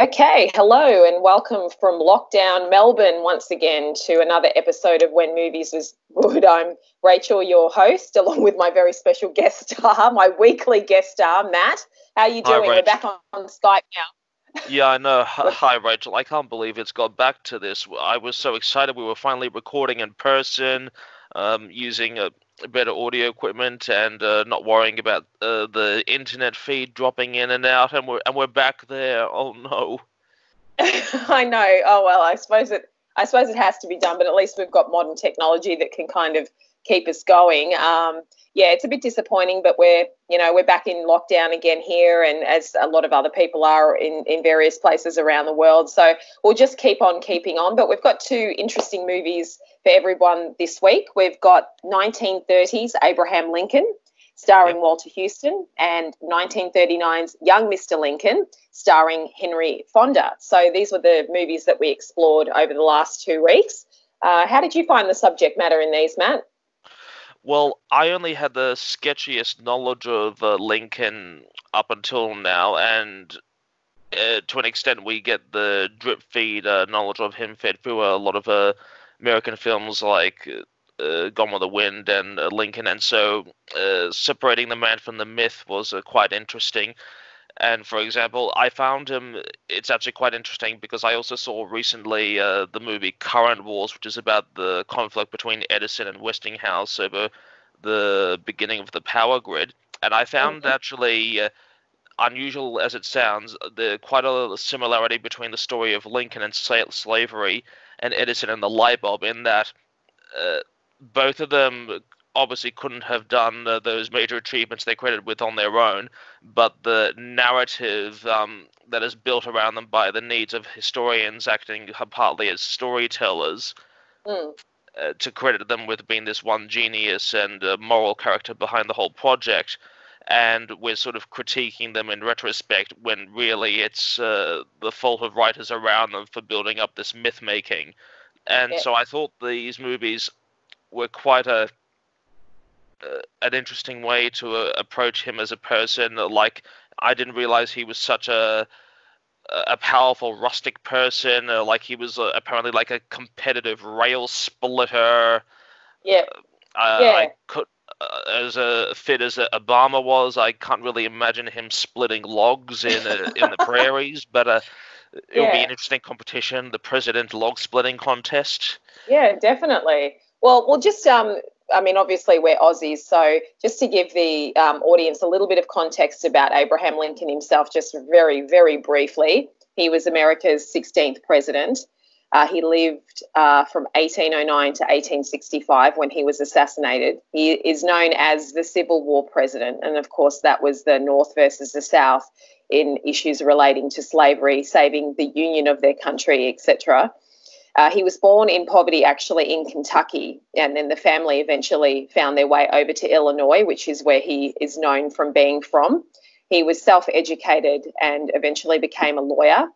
Okay, hello and welcome from lockdown Melbourne once again to another episode of When Movies Was Wood. I'm Rachel, your host, along with my very special guest star, my weekly guest star, Matt. How are you doing? Hi, we're back on Skype now. Yeah, I know. Hi, Rachel. I can't believe it's got back to this. I was so excited. We were finally recording in person, using better audio equipment and not worrying about the internet feed dropping in and out, and we're back there. Oh no! I know. Oh well. I suppose it has to be done, but at least we've got modern technology that can kind of keep us going. Yeah, it's a bit disappointing, but we're back in lockdown again here, and as a lot of other people are in various places around the world. So we'll just keep on keeping on. But we've got two interesting movies for everyone this week. We've got 1930's Abraham Lincoln, starring Walter Huston, and 1939's Young Mr Lincoln, starring Henry Fonda. So these were the movies that we explored over the last 2 weeks. How did you find the subject matter in these, Matt? Well, I only had the sketchiest knowledge of Lincoln up until now, and to an extent we get the drip feed knowledge of him fed through a lot of American films like Gone with the Wind and Lincoln, and so separating the man from the myth was quite interesting. And, for example, I found him, it's actually quite interesting because I also saw recently the movie Current Wars, which is about the conflict between Edison and Westinghouse over the beginning of the power grid. And I found actually, unusual as it sounds, quite a similarity between the story of Lincoln and slavery and Edison and the light bulb, in that both of them obviously couldn't have done those major achievements they're credited with on their own, but the narrative that is built around them by the needs of historians acting partly as storytellers to credit them with being this one genius and moral character behind the whole project. And we're sort of critiquing them in retrospect when really it's the fault of writers around them for building up this myth-making. And so I thought these movies were quite an interesting way to approach him as a person. Like, I didn't realize he was such a powerful rustic person. Like, he was apparently like a competitive rail splitter. I could, as fit as Obama was, I can't really imagine him splitting logs in the prairies, but it'll be an interesting competition, the president log splitting contest. Yeah, definitely. Well, just I mean, obviously we're Aussies, so just to give the audience a little bit of context about Abraham Lincoln himself, just very, very briefly, he was America's 16th president. He lived from 1809 to 1865 when he was assassinated. He is known as the Civil War president, and, of course, that was the North versus the South in issues relating to slavery, saving the union of their country, etc. He was born in poverty, actually, in Kentucky, and then the family eventually found their way over to Illinois, which is where he is known from being from. He was self-educated and eventually became a lawyer.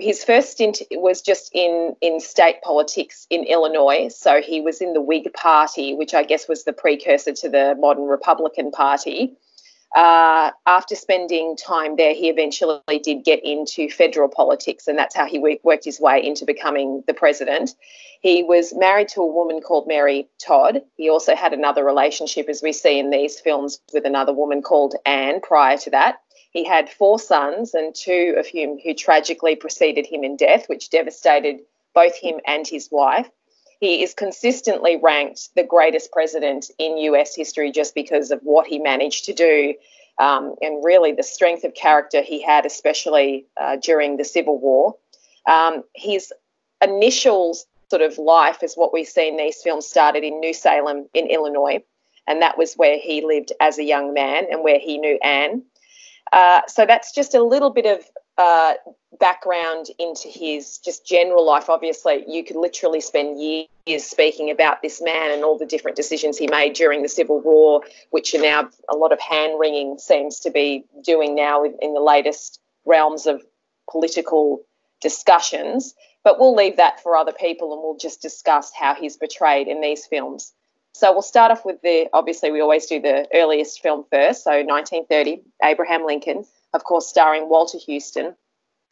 His first stint was just in state politics in Illinois, so he was in the Whig Party, which I guess was the precursor to the modern Republican Party. After spending time there, he eventually did get into federal politics, and that's how he worked his way into becoming the president. He was married to a woman called Mary Todd. He also had another relationship, as we see in these films, with another woman called Anne prior to that. He had 4 sons, and 2 of whom who tragically preceded him in death, which devastated both him and his wife. He is consistently ranked the greatest president in US history just because of what he managed to do and really the strength of character he had, especially during the Civil War. His initial sort of life, as what we see in these films, started in New Salem in Illinois, and that was where he lived as a young man and where he knew Anne. So that's just a little bit of background into his just general life. Obviously, you could literally spend years speaking about this man and all the different decisions he made during the Civil War, which are now a lot of hand-wringing seems to be doing now in the latest realms of political discussions. But we'll leave that for other people and we'll just discuss how he's portrayed in these films. So we'll start off with obviously we always do the earliest film first, so 1930, Abraham Lincoln, of course starring Walter Huston.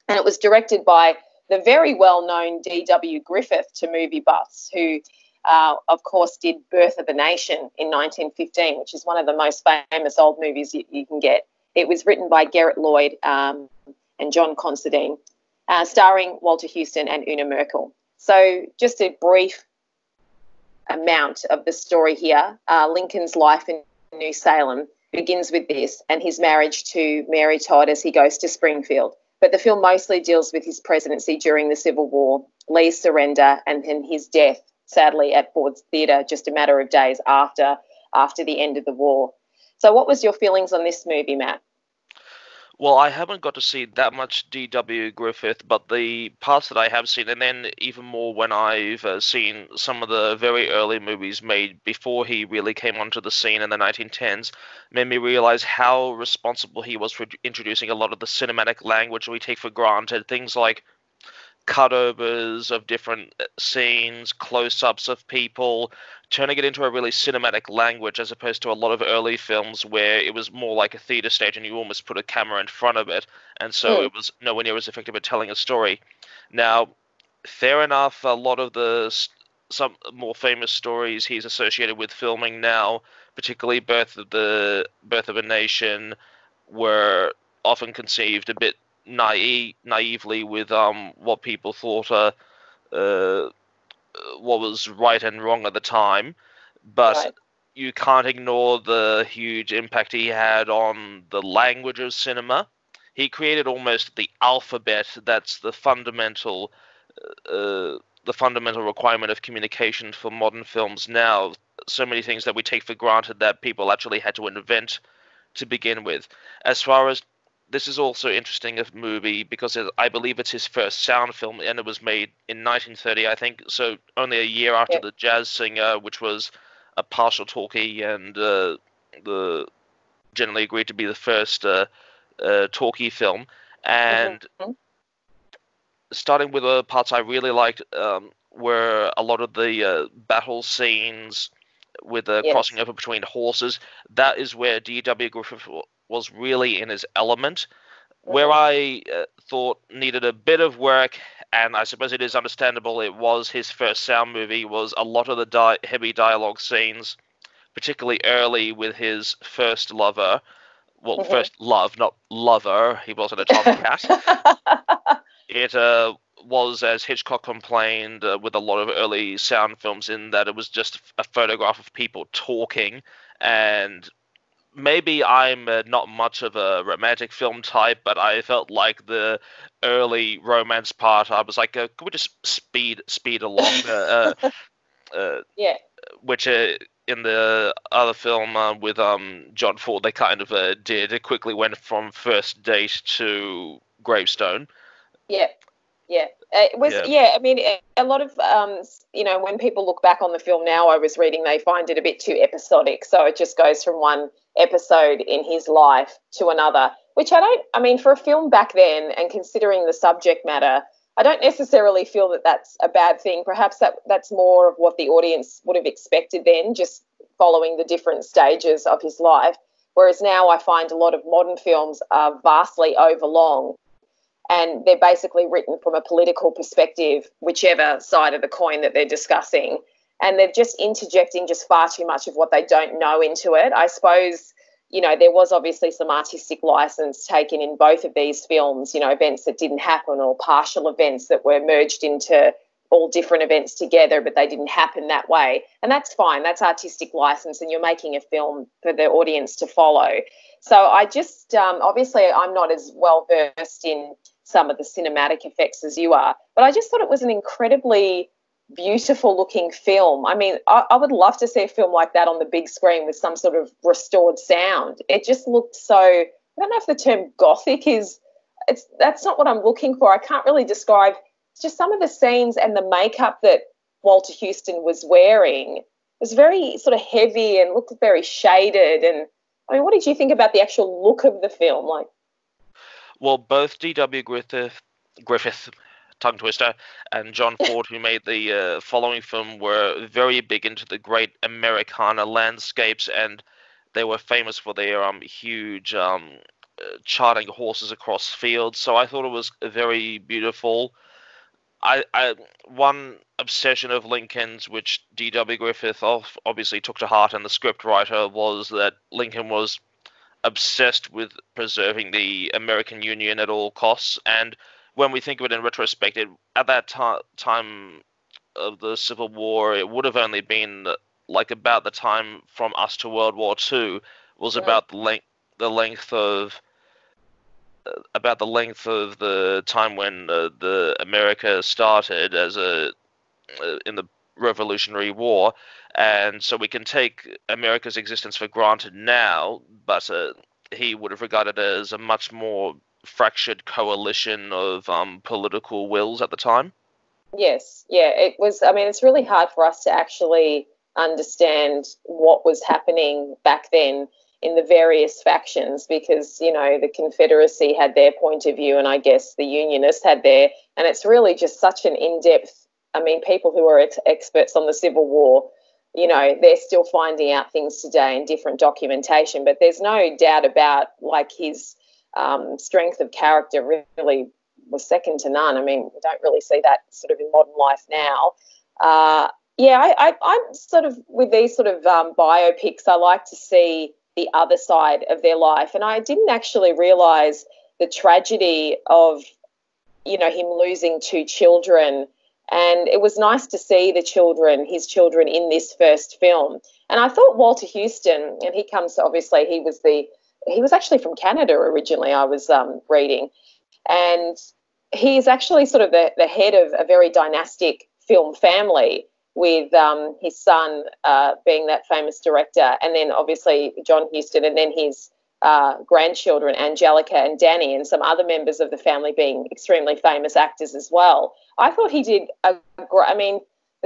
And it was directed by the very well-known D.W. Griffith to movie buffs, who, of course, did Birth of a Nation in 1915, which is one of the most famous old movies you can get. It was written by Garrett Lloyd and John Considine, starring Walter Huston and Una Merkel. So just a brief amount of the story here. Lincoln's life in New Salem begins with this and his marriage to Mary Todd as he goes to Springfield. But the film mostly deals with his presidency during the Civil War, Lee's surrender, and then his death, sadly, at Ford's Theatre just a matter of days after the end of the war. So what was your feelings on this movie, Matt? Well, I haven't got to see that much D.W. Griffith, but the parts that I have seen, and then even more when I've seen some of the very early movies made before he really came onto the scene in the 1910s, made me realize how responsible he was for introducing a lot of the cinematic language we take for granted, things like cutovers of different scenes, close-ups of people, turning it into a really cinematic language as opposed to a lot of early films where it was more like a theatre stage and you almost put a camera in front of it, and so it was nowhere near as effective at telling a story. Now, fair enough, a lot of the some more famous stories he's associated with filming now, particularly Birth of a Nation, were often conceived a bit naively with what people thought what was right and wrong at the time, but you can't ignore the huge impact he had on the language of cinema. He created almost the alphabet. That's the fundamental requirement of communication for modern films now. So many things that we take for granted that people actually had to invent to begin with. As far as this is also interesting, a movie, because I believe it's his first sound film, and it was made in 1930, I think, so only a year after The Jazz Singer, which was a partial talkie, and generally agreed to be the first talkie film. And starting with the parts I really liked were a lot of the battle scenes with the crossing over between horses. That is where D.W. Griffith was really in his element. Where I thought needed a bit of work, and I suppose it is understandable, it was his first sound movie, was a lot of the heavy dialogue scenes, particularly early with his first lover. Well, first love, not lover. He wasn't a tomcat. It was, as Hitchcock complained with a lot of early sound films, in that it was just a photograph of people talking. And maybe I'm not much of a romantic film type, but I felt like the early romance part, I was like, could we just speed along? Which in the other film with John Ford, they kind of did. It quickly went from first date to gravestone. I mean, a lot of, when people look back on the film now, I was reading, they find it a bit too episodic. So it just goes from one episode in his life to another, which for a film back then and considering the subject matter, I don't necessarily feel that that's a bad thing. Perhaps that's more of what the audience would have expected then, just following the different stages of his life. Whereas now I find a lot of modern films are vastly overlong, and they're basically written from a political perspective, whichever side of the coin that they're discussing. And they're just interjecting just far too much of what they don't know into it. I suppose, there was obviously some artistic license taken in both of these films, events that didn't happen or partial events that were merged into all different events together, but they didn't happen that way. And that's fine. That's artistic license, and you're making a film for the audience to follow. So I just obviously I'm not as well versed in some of the cinematic effects as you are, but I just thought it was an incredibly beautiful looking film. I mean, I would love to see a film like that on the big screen with some sort of restored sound. It just looked so, I don't know if the term gothic that's not what I'm looking for. I can't really describe. It's just some of the scenes and the makeup that Walter Huston was wearing was very sort of heavy and looked very shaded. And I mean, what did you think about the actual look of the film? Like, well, both D.W. Griffith, tongue twister, and John Ford, who made the following film, were very big into the great Americana landscapes, and they were famous for their huge charting horses across fields. So I thought it was very beautiful. One obsession of Lincoln's, which D.W. Griffith obviously took to heart and the scriptwriter, was that Lincoln was obsessed with preserving the American Union at all costs. And when we think of it in retrospect, at that time of the Civil War, it would have only been like about the time from us to World War II was about the length of the time when the America started as in the Revolutionary War, and so we can take America's existence for granted now, but he would have regarded it as a much more fractured coalition of political wills at the time. Yes, yeah, it was. I mean, it's really hard for us to actually understand what was happening back then in the various factions, because, you know, the Confederacy had their point of view and I guess the Unionists had their, and it's really just such an in-depth, I mean, people who are experts on the Civil War, you know, they're still finding out things today in different documentation, but there's no doubt about, like, his strength of character really was second to none. I mean, we don't really see that sort of in modern life now. I'm sort of, with these sort of biopics, I like to see the other side of their life. And I didn't actually realise the tragedy of, you know, him losing two children. And it was nice to see his children in this first film. And I thought Walter Huston, and he was actually from Canada originally, I was reading. And he's actually sort of the head of a very dynastic film family, with his son being that famous director, and then obviously John Huston, and then his grandchildren, Angelica and Danny, and some other members of the family being extremely famous actors as well. I thought he did the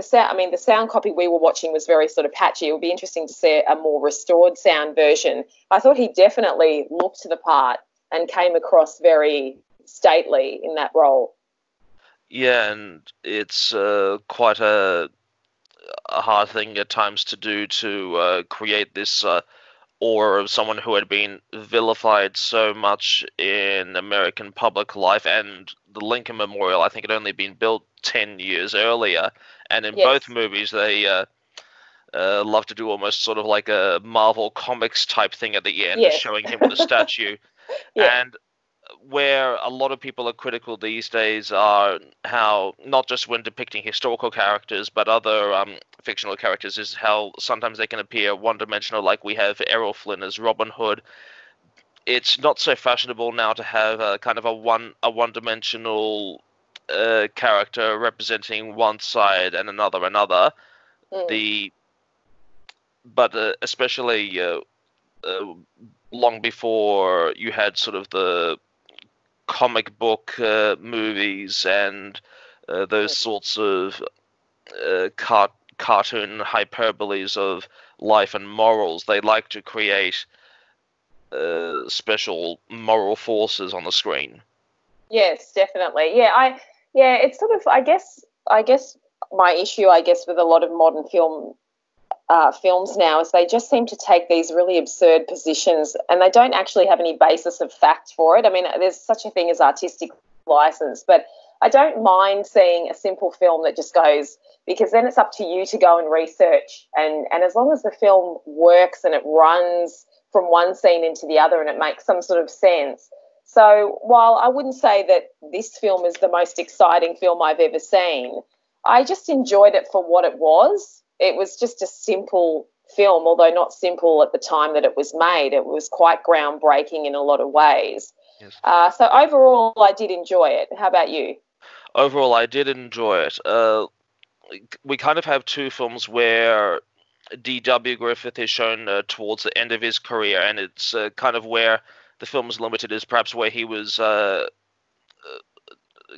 sound copy we were watching was very sort of patchy. It would be interesting to see a more restored sound version. I thought he definitely looked the part and came across very stately in that role. Yeah, and it's quite a hard thing at times to do, to create this aura of someone who had been vilified so much in American public life. And the Lincoln Memorial, I think, had only been built 10 years earlier, and in both movies they love to do almost sort of like a Marvel Comics type thing at the end, showing him with a statue. And where a lot of people are critical these days are how, not just when depicting historical characters but other fictional characters, is how sometimes they can appear one-dimensional, like we have Errol Flynn as Robin Hood. It's not so fashionable now to have a kind of a one-dimensional character representing one side and another. Especially long before you had sort of the comic book movies and those sorts of cartoon hyperboles of life and morals. They like to create special moral forces on the screen. Yes, definitely. It's sort of, I guess my issue, with a lot of modern films now is they just seem to take these really absurd positions and they don't actually have any basis of fact for it. I mean, there's such a thing as artistic license, but I don't mind seeing a simple film that just goes, because then it's up to you to go and research, and as long as the film works and it runs from one scene into the other and it makes some sort of sense. So while I wouldn't say that this film is the most exciting film I've ever seen, I just enjoyed it for what it was. It was just a simple film, although not simple at the time that it was made. It was quite groundbreaking in a lot of ways. Yes. So overall, I did enjoy it. How about you? Overall, I did enjoy it. We kind of have two films where D.W. Griffith is shown towards the end of his career, and it's kind of where the film is limited, is perhaps where he was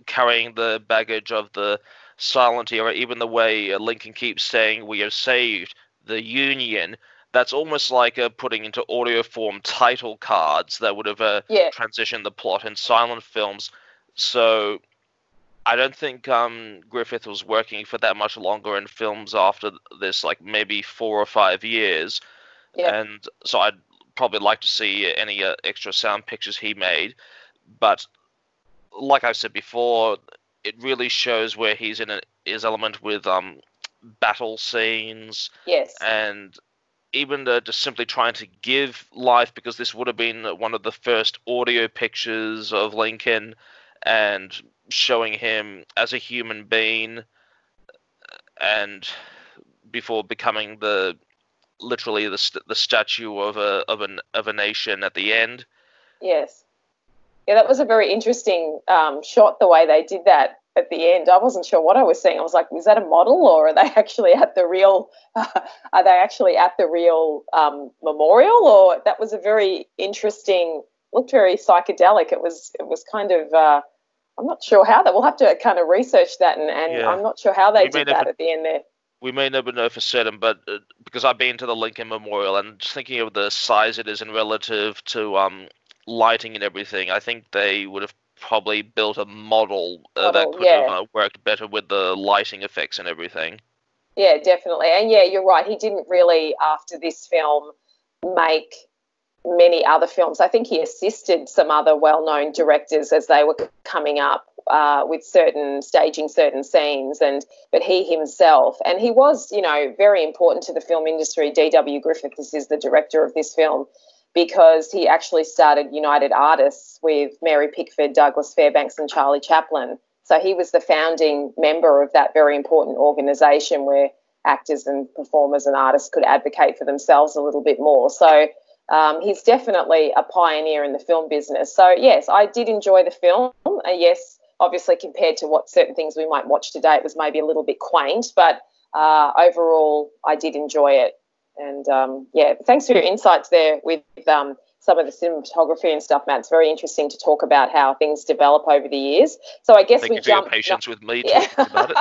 carrying the baggage of the silent era. Even the way Lincoln keeps saying, "We have saved the Union," that's almost like putting into audio form title cards that would have transitioned the plot in silent films. So I don't think Griffith was working for that much longer in films after this, like maybe 4 or 5 years. And so I'd probably like to see any extra sound pictures he made. But like I said before, it really shows where he's in his element with battle scenes. Yes. And even just simply trying to give life, because this would have been one of the first audio pictures of Lincoln, and showing him as a human being, and before becoming literally the statue of a nation at the end. Yes. Yeah, that was a very interesting shot, the way they did that at the end. I wasn't sure what I was seeing. I was like, is that a model, or are they actually at the real memorial? Or that was a very interesting, looked very psychedelic. It was kind of I'm not sure how that, we'll have to kind of research that, and yeah. I'm not sure how they did that at the end there. We may never know for certain, but because I've been to the Lincoln Memorial, and just thinking of the size it is in relative to lighting and everything, I think they would have probably built a model that could have worked better with the lighting effects and everything. Yeah, definitely. And yeah, you're right. He didn't really, after this film, make many other films. I think he assisted some other well-known directors as they were coming up with staging certain scenes, but he himself, and he was, very important to the film industry. D.W. Griffith is the director of this film, because he actually started United Artists with Mary Pickford, Douglas Fairbanks, and Charlie Chaplin. So he was the founding member of that very important organisation where actors and performers and artists could advocate for themselves a little bit more. So he's definitely a pioneer in the film business. So, yes, I did enjoy the film. Yes, obviously compared to what certain things we might watch today, it was maybe a little bit quaint, but overall I did enjoy it. And, thanks for your insights there with some of the cinematography and stuff, Matt. It's very interesting to talk about how things develop over the years. So I guess Thank you for your patience with me talking about it.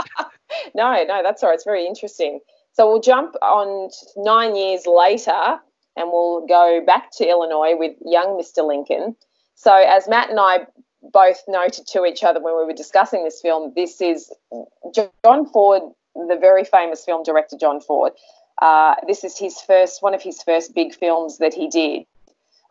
No, that's all right. It's very interesting. So we'll jump on 9 years later, and we'll go back to Illinois with Young Mr. Lincoln. So as Matt and I both noted to each other when we were discussing this film, this is John Ford, the very famous film director John Ford. This is one of his first big films that he did.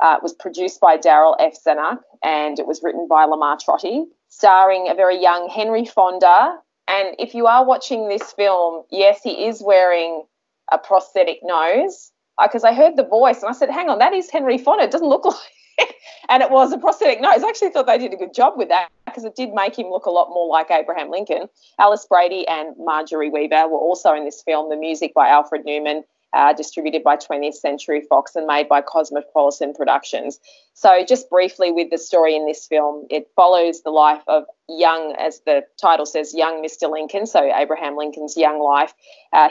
It was produced by Darryl F. Zanuck, and it was written by Lamar Trotty, starring a very young Henry Fonda. And if you are watching this film, yes, he is wearing a prosthetic nose, because I heard the voice and I said, hang on, that is Henry Fonda. It doesn't look like it. And it was a prosthetic nose. I actually thought they did a good job with that, because it did make him look a lot more like Abraham Lincoln. Alice Brady and Marjorie Weaver were also in this film. The music by Alfred Newman, distributed by 20th Century Fox and made by Cosmopolitan Productions. So just briefly with the story in this film, it follows the life of young, as the title says, young Mr. Lincoln, so Abraham Lincoln's young life,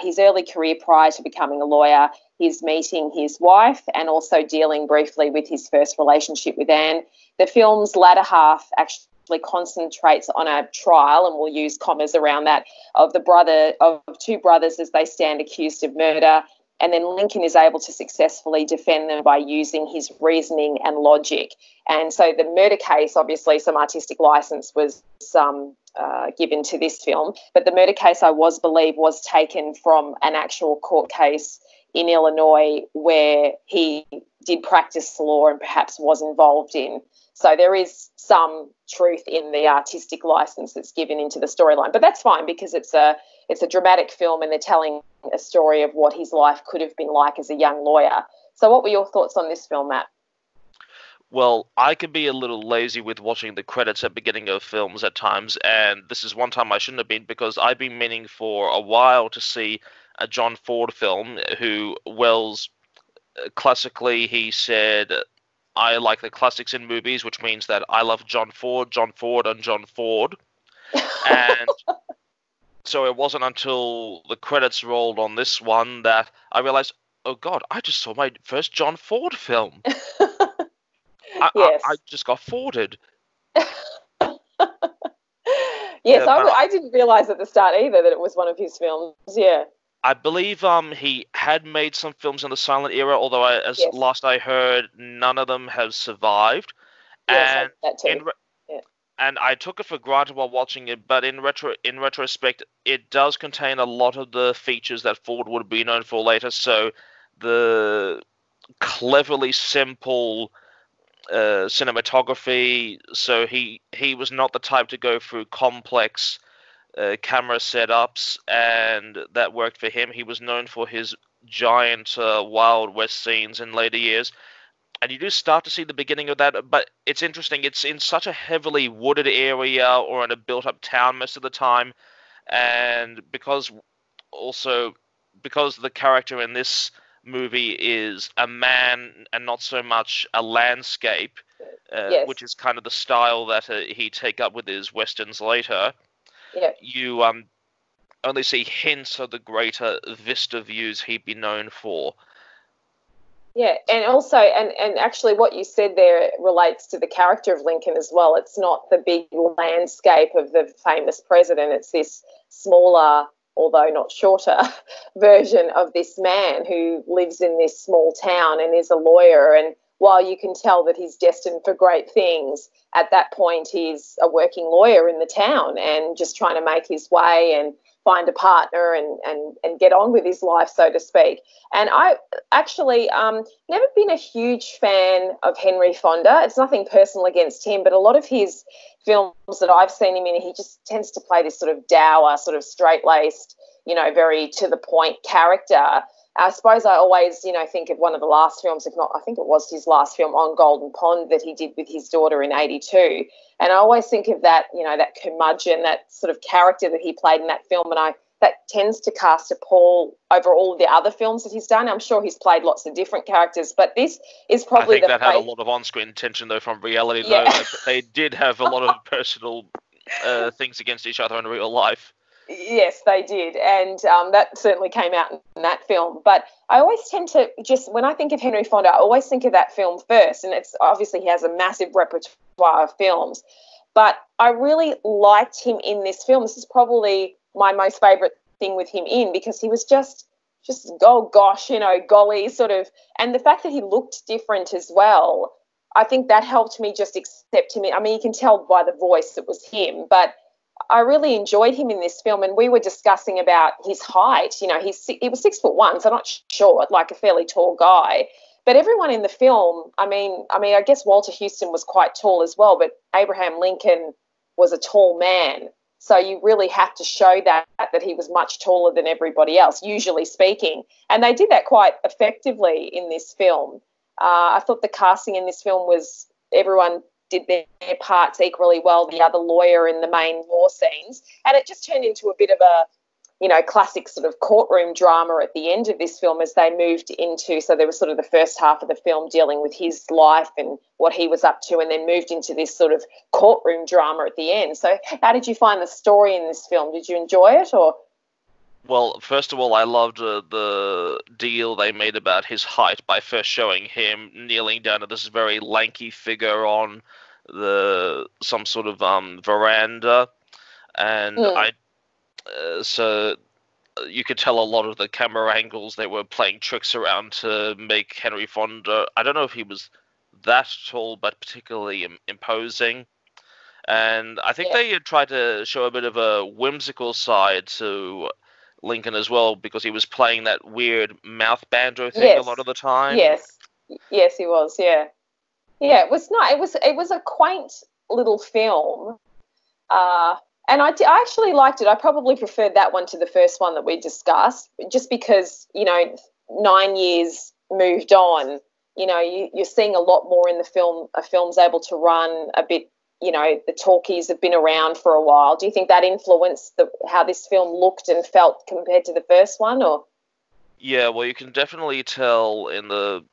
his early career prior to becoming a lawyer, his meeting his wife, and also dealing briefly with his first relationship with Anne. The film's latter half actually concentrates on a trial, and we'll use commas around that, of the brother of two brothers as they stand accused of murder, and then Lincoln is able to successfully defend them by using his reasoning and logic. And so the murder case, obviously some artistic license was given to this film, but the murder case I believe was taken from an actual court case in Illinois where he did practice law and perhaps was involved in. So there is some truth in the artistic license that's given into the storyline, but that's fine, because it's a dramatic film and they're telling a story of what his life could have been like as a young lawyer. So what were your thoughts on this film, Matt? Well, I can be a little lazy with watching the credits at beginning of films at times, and this is one time I shouldn't have been, because I've been meaning for a while to see a John Ford film. Who Wells, classically, he said, I like the classics in movies, which means that I love John Ford, and John Ford. And so it wasn't until the credits rolled on this one that I realized, oh, God, I just saw my first John Ford film. I just got Forded. I didn't realize at the start either that it was one of his films, yeah. I believe he had made some films in the silent era, although last I heard, none of them have survived. Yes, and that too. And I took it for granted while watching it, but in retrospect, it does contain a lot of the features that Ford would be known for later. So the cleverly simple cinematography. So he was not the type to go through complex camera setups, and that worked for him. He was known for his giant Wild West scenes in later years. And you do start to see the beginning of that, but it's interesting. It's in such a heavily wooded area or in a built-up town most of the time. And because the character in this movie is a man and not so much a landscape, yes, which is kind of the style that he take up with his Westerns later, yeah, you only see hints of the greater vista views he'd be known for. Yeah, and also, and actually what you said there relates to the character of Lincoln as well. It's not the big landscape of the famous president. It's this smaller, although not shorter, version of this man who lives in this small town and is a lawyer. And while you can tell that he's destined for great things, at that point he's a working lawyer in the town and just trying to make his way and find a partner and get on with his life, so to speak. And I actually never been a huge fan of Henry Fonda. It's nothing personal against him, but a lot of his films that I've seen him in, he just tends to play this sort of dour, sort of straight-laced, you know, very to-the-point character. I suppose I always, you know, think of one of the last films, if not, I think it was his last film, On Golden Pond, that he did with his daughter in 82. And I always think of that, you know, that curmudgeon, that sort of character that he played in that film. And that tends to cast a pall over all the other films that he's done. I'm sure he's played lots of different characters, but this is probably the that had a lot of on-screen tension, though, from reality, yeah, though. They did have a lot of personal things against each other in real life. Yes, they did, and that certainly came out in that film. But I always tend to just, when I think of Henry Fonda, I always think of that film first, and it's obviously he has a massive repertoire of films. But I really liked him in this film. This is probably my most favourite thing with him in, because he was just oh gosh, you know, golly, sort of, and the fact that he looked different as well, I think that helped me just accept him. I mean, you can tell by the voice it was him, but I really enjoyed him in this film. And we were discussing about his height. You know, he was 6'1", so not short, like a fairly tall guy. But everyone in the film, I mean, I guess Walter Huston was quite tall as well, but Abraham Lincoln was a tall man. So you really have to show that he was much taller than everybody else, usually speaking. And they did that quite effectively in this film. I thought the casting in this film was everyone did their parts equally well, the other lawyer in the main war scenes. And it just turned into a bit of a, you know, classic sort of courtroom drama at the end of this film as they moved into, so there was sort of the first half of the film dealing with his life and what he was up to, and then moved into this sort of courtroom drama at the end. So how did you find the story in this film? Did you enjoy it, or...? Well, first of all, I loved the deal they made about his height by first showing him kneeling down to this very lanky figure on some sort of veranda, and so you could tell a lot of the camera angles they were playing tricks around to make Henry Fonda. I don't know if he was that tall, but particularly imposing. And I think they tried to show a bit of a whimsical side to Lincoln as well, because he was playing that weird mouth banjo thing a lot of the time. Yes, he was. Yeah. It was a quaint little film, and I actually liked it. I probably preferred that one to the first one that we discussed, just because, you know, 9 years moved on. You know, you're seeing a lot more in the film. A film's able to run a bit. You know, the talkies have been around for a while. Do you think that influenced how this film looked and felt compared to the first one? Or yeah, well, you can definitely tell in the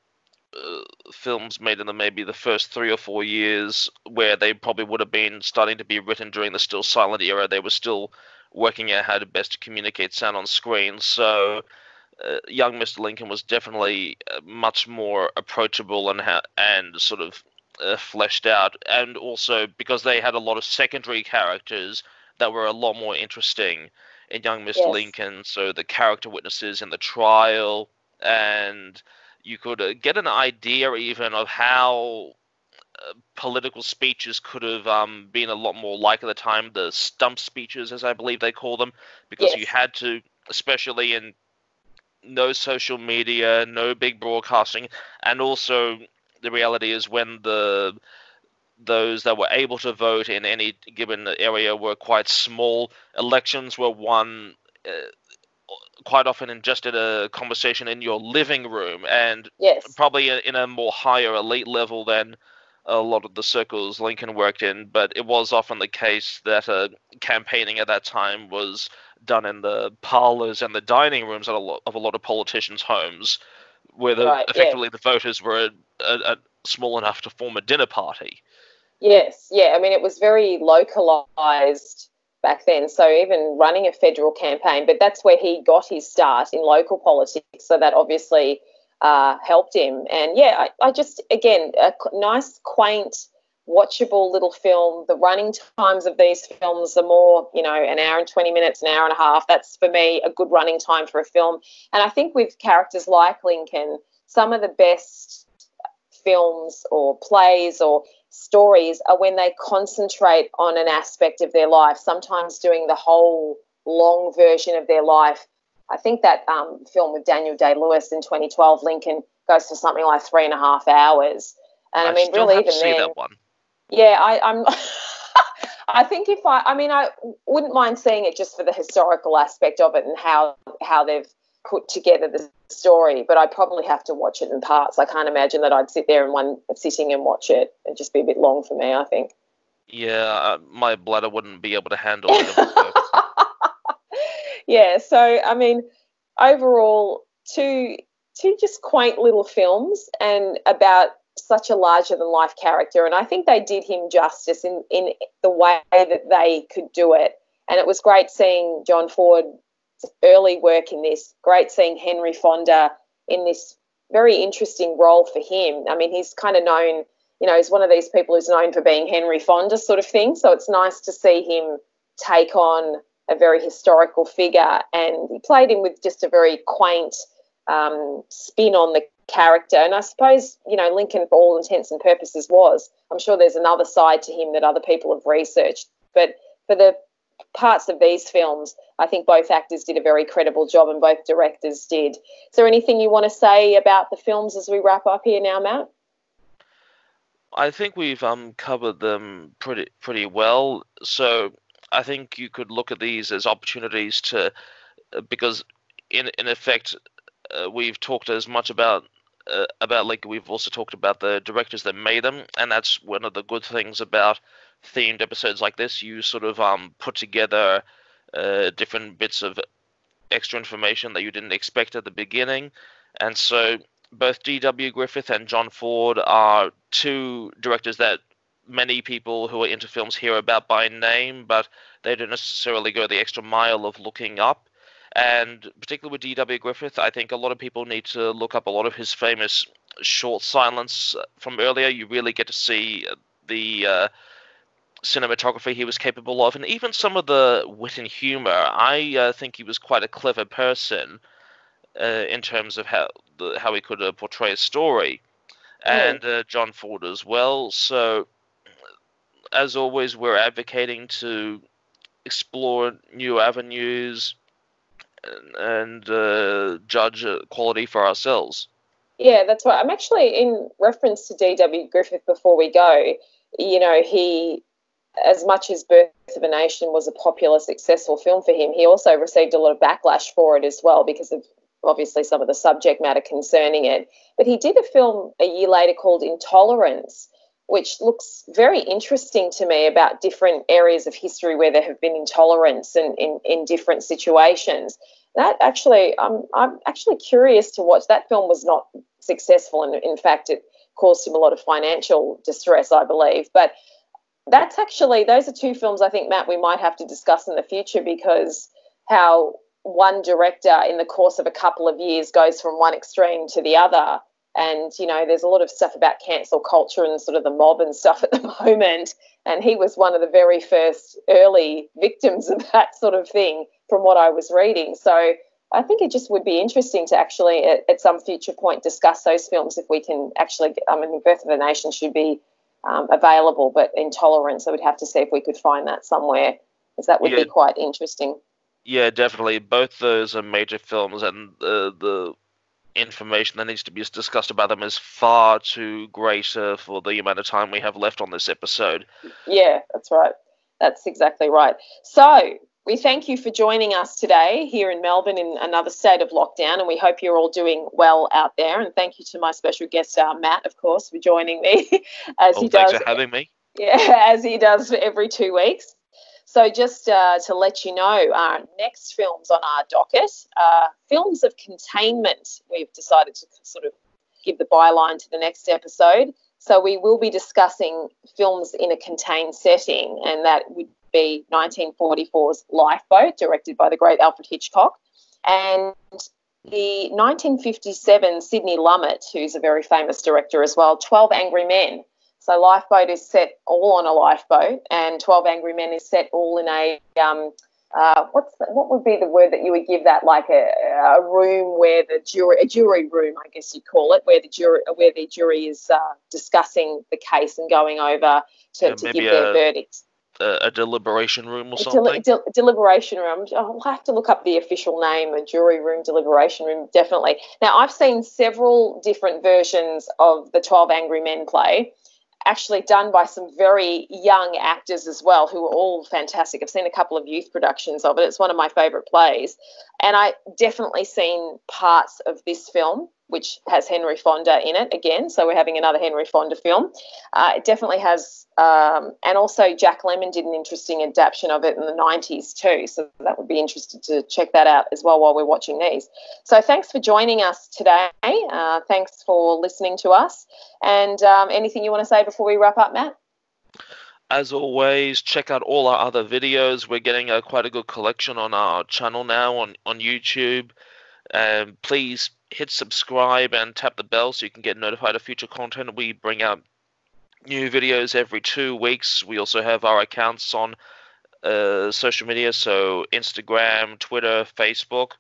films made in maybe the first 3 or 4 years, where they probably would have been starting to be written during the still silent era. They were still working out how to best communicate sound on screen. So Young Mr. Lincoln was definitely much more approachable and sort of fleshed out, and also because they had a lot of secondary characters that were a lot more interesting in Young Mr. Lincoln. So the character witnesses in the trial, and you could get an idea even of how political speeches could have been a lot more like at the time, the stump speeches, as I believe they call them, because you had to, especially in no social media, no big broadcasting, and also the reality is when those that were able to vote in any given area were quite small, elections were won quite often in just a conversation in your living room, and yes, probably in a more higher elite level than a lot of the circles Lincoln worked in, but it was often the case that campaigning at that time was done in the parlors and the dining rooms of a lot of politicians' homes, where effectively the voters were small enough to form a dinner party. Yes, yeah. I mean, it was very localized back then, so even running a federal campaign, but that's where he got his start in local politics, so that obviously helped him. And, yeah, I just, again, a nice, quaint, watchable little film. The running times of these films are more, an hour and 20 minutes, an hour and a half. That's, for me, a good running time for a film. And I think with characters like Lincoln, some of the best films or plays or stories are when they concentrate on an aspect of their life, sometimes doing the whole long version of their life. I think that film with Daniel Day-Lewis in 2012, Lincoln, goes for something like 3.5 hours. And I mean, really, even then, that one. Yeah, I'm. I think I wouldn't mind seeing it just for the historical aspect of it and how they've put together the story. But I probably have to watch it in parts. I can't imagine that I'd sit there in one sitting and watch it. It'd just be a bit long for me, I think. Yeah, my bladder wouldn't be able to handle it. Yeah, so, I mean, overall, two just quaint little films and about such a larger-than-life character, and I think they did him justice in the way that they could do it. And it was great seeing John Ford's early work in this, great seeing Henry Fonda in this very interesting role for him. I mean, he's kind of known, he's one of these people who's known for being Henry Fonda sort of thing, so it's nice to see him take on a very historical figure, and he played him with just a very quaint spin on the character. And I suppose, Lincoln, for all intents and purposes, was. I'm sure there's another side to him that other people have researched. But for the parts of these films, I think both actors did a very credible job and both directors did. Is there anything you want to say about the films as we wrap up here now, Matt? I think we've covered them pretty well. So I think you could look at these as opportunities to, because in effect, we've talked as much about Lincoln. We've also talked about the directors that made them, and that's one of the good things about themed episodes like this. You sort of put together different bits of extra information that you didn't expect at the beginning, and so both D.W. Griffith and John Ford are two directors that many people who are into films hear about by name, but they don't necessarily go the extra mile of looking up. And particularly with D.W. Griffith, I think a lot of people need to look up a lot of his famous short silence from earlier. You really get to see the cinematography he was capable of, and even some of the wit and humor. I think he was quite a clever person in terms of how he could portray a story, and John Ford as well. So, as always, we're advocating to explore new avenues and judge quality for ourselves. Yeah, that's right. I'm actually, in reference to D.W. Griffith before we go, he, as much as Birth of a Nation was a popular, successful film for him, he also received a lot of backlash for it as well because of, obviously, some of the subject matter concerning it. But he did a film a year later called Intolerance, which looks very interesting to me about different areas of history where there have been intolerance and in different situations. That actually, I'm actually curious to watch. That film was not successful, and in fact, it caused him a lot of financial distress, I believe. But that's actually, those are two films I think, Matt, we might have to discuss in the future, because how one director in the course of a couple of years goes from one extreme to the other. And, there's a lot of stuff about cancel culture and sort of the mob and stuff at the moment. And he was one of the very first early victims of that sort of thing from what I was reading. So I think it just would be interesting to actually at some future point discuss those films if we can actually – I mean, Birth of a Nation should be available, but Intolerance, I would have to see if we could find that somewhere, because that would be quite interesting. Yeah, definitely. Both those are major films, and the information that needs to be discussed about them is far too greater for the amount of time we have left on this episode. Yeah, that's right. That's exactly right. So we thank you for joining us today here in Melbourne in another state of lockdown, and we hope you're all doing well out there. And thank you to my special guest, Matt, of course, for joining me. Thanks for having me. Yeah, as he does every 2 weeks. So just to let you know, our next films on our docket are films of containment. We've decided to sort of give the byline to the next episode. So we will be discussing films in a contained setting, and that would be 1944's Lifeboat, directed by the great Alfred Hitchcock, and the 1957 Sidney Lumet, who's a very famous director as well, 12 Angry Men. So Lifeboat is set all on a lifeboat, and 12 Angry Men is set all in a what would be the word that you would give that, like a room where a jury room, I guess you call it, where the jury is discussing the case and going over to give their verdicts. A deliberation room or something? Deliberation room. I'll have to look up the official name, a jury room, deliberation room, definitely. Now, I've seen several different versions of the 12 Angry Men play, actually done by some very young actors as well, who are all fantastic. I've seen a couple of youth productions of it. It's one of my favourite plays. And I definitely seen parts of this film, which has Henry Fonda in it again, so we're having another Henry Fonda film. It definitely has, and also Jack Lemmon did an interesting adaptation of it in the 90s too, so that would be interesting to check that out as well while we're watching these. So thanks for joining us today. Thanks for listening to us. And anything you want to say before we wrap up, Matt? As always, check out all our other videos. We're getting quite a good collection on our channel now on YouTube. Please hit subscribe and tap the bell so you can get notified of future content. We bring out new videos every 2 weeks. We also have our accounts on social media, so Instagram, Twitter, Facebook.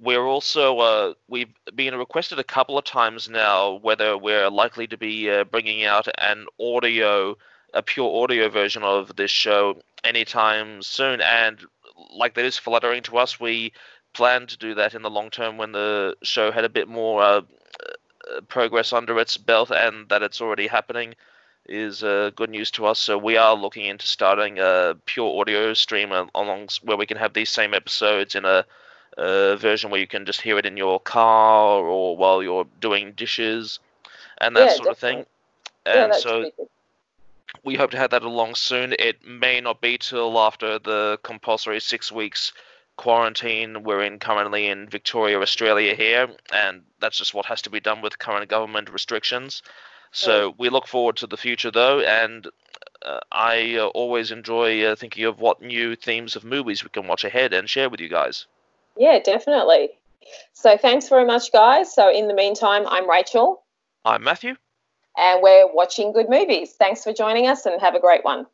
We're also we've been requested a couple of times now whether we're likely to be bringing out a pure audio version of this show anytime soon, and like that is flattering to us. We plan to do that in the long term when the show had a bit more progress under its belt, and that it's already happening is good news to us. So we are looking into starting a pure audio stream along where we can have these same episodes in a version where you can just hear it in your car or while you're doing dishes and that sort of thing. And so we hope to have that along soon. It may not be till after the compulsory 6 weeks quarantine we're in currently in Victoria, Australia here, and that's just what has to be done with current government restrictions. So we look forward to the future though, and I always enjoy thinking of what new themes of movies we can watch ahead and share with you guys. Yeah, definitely. So thanks very much, guys. So in the meantime, I'm Rachel. I'm Matthew. And we're watching good movies. Thanks for joining us and have a great one.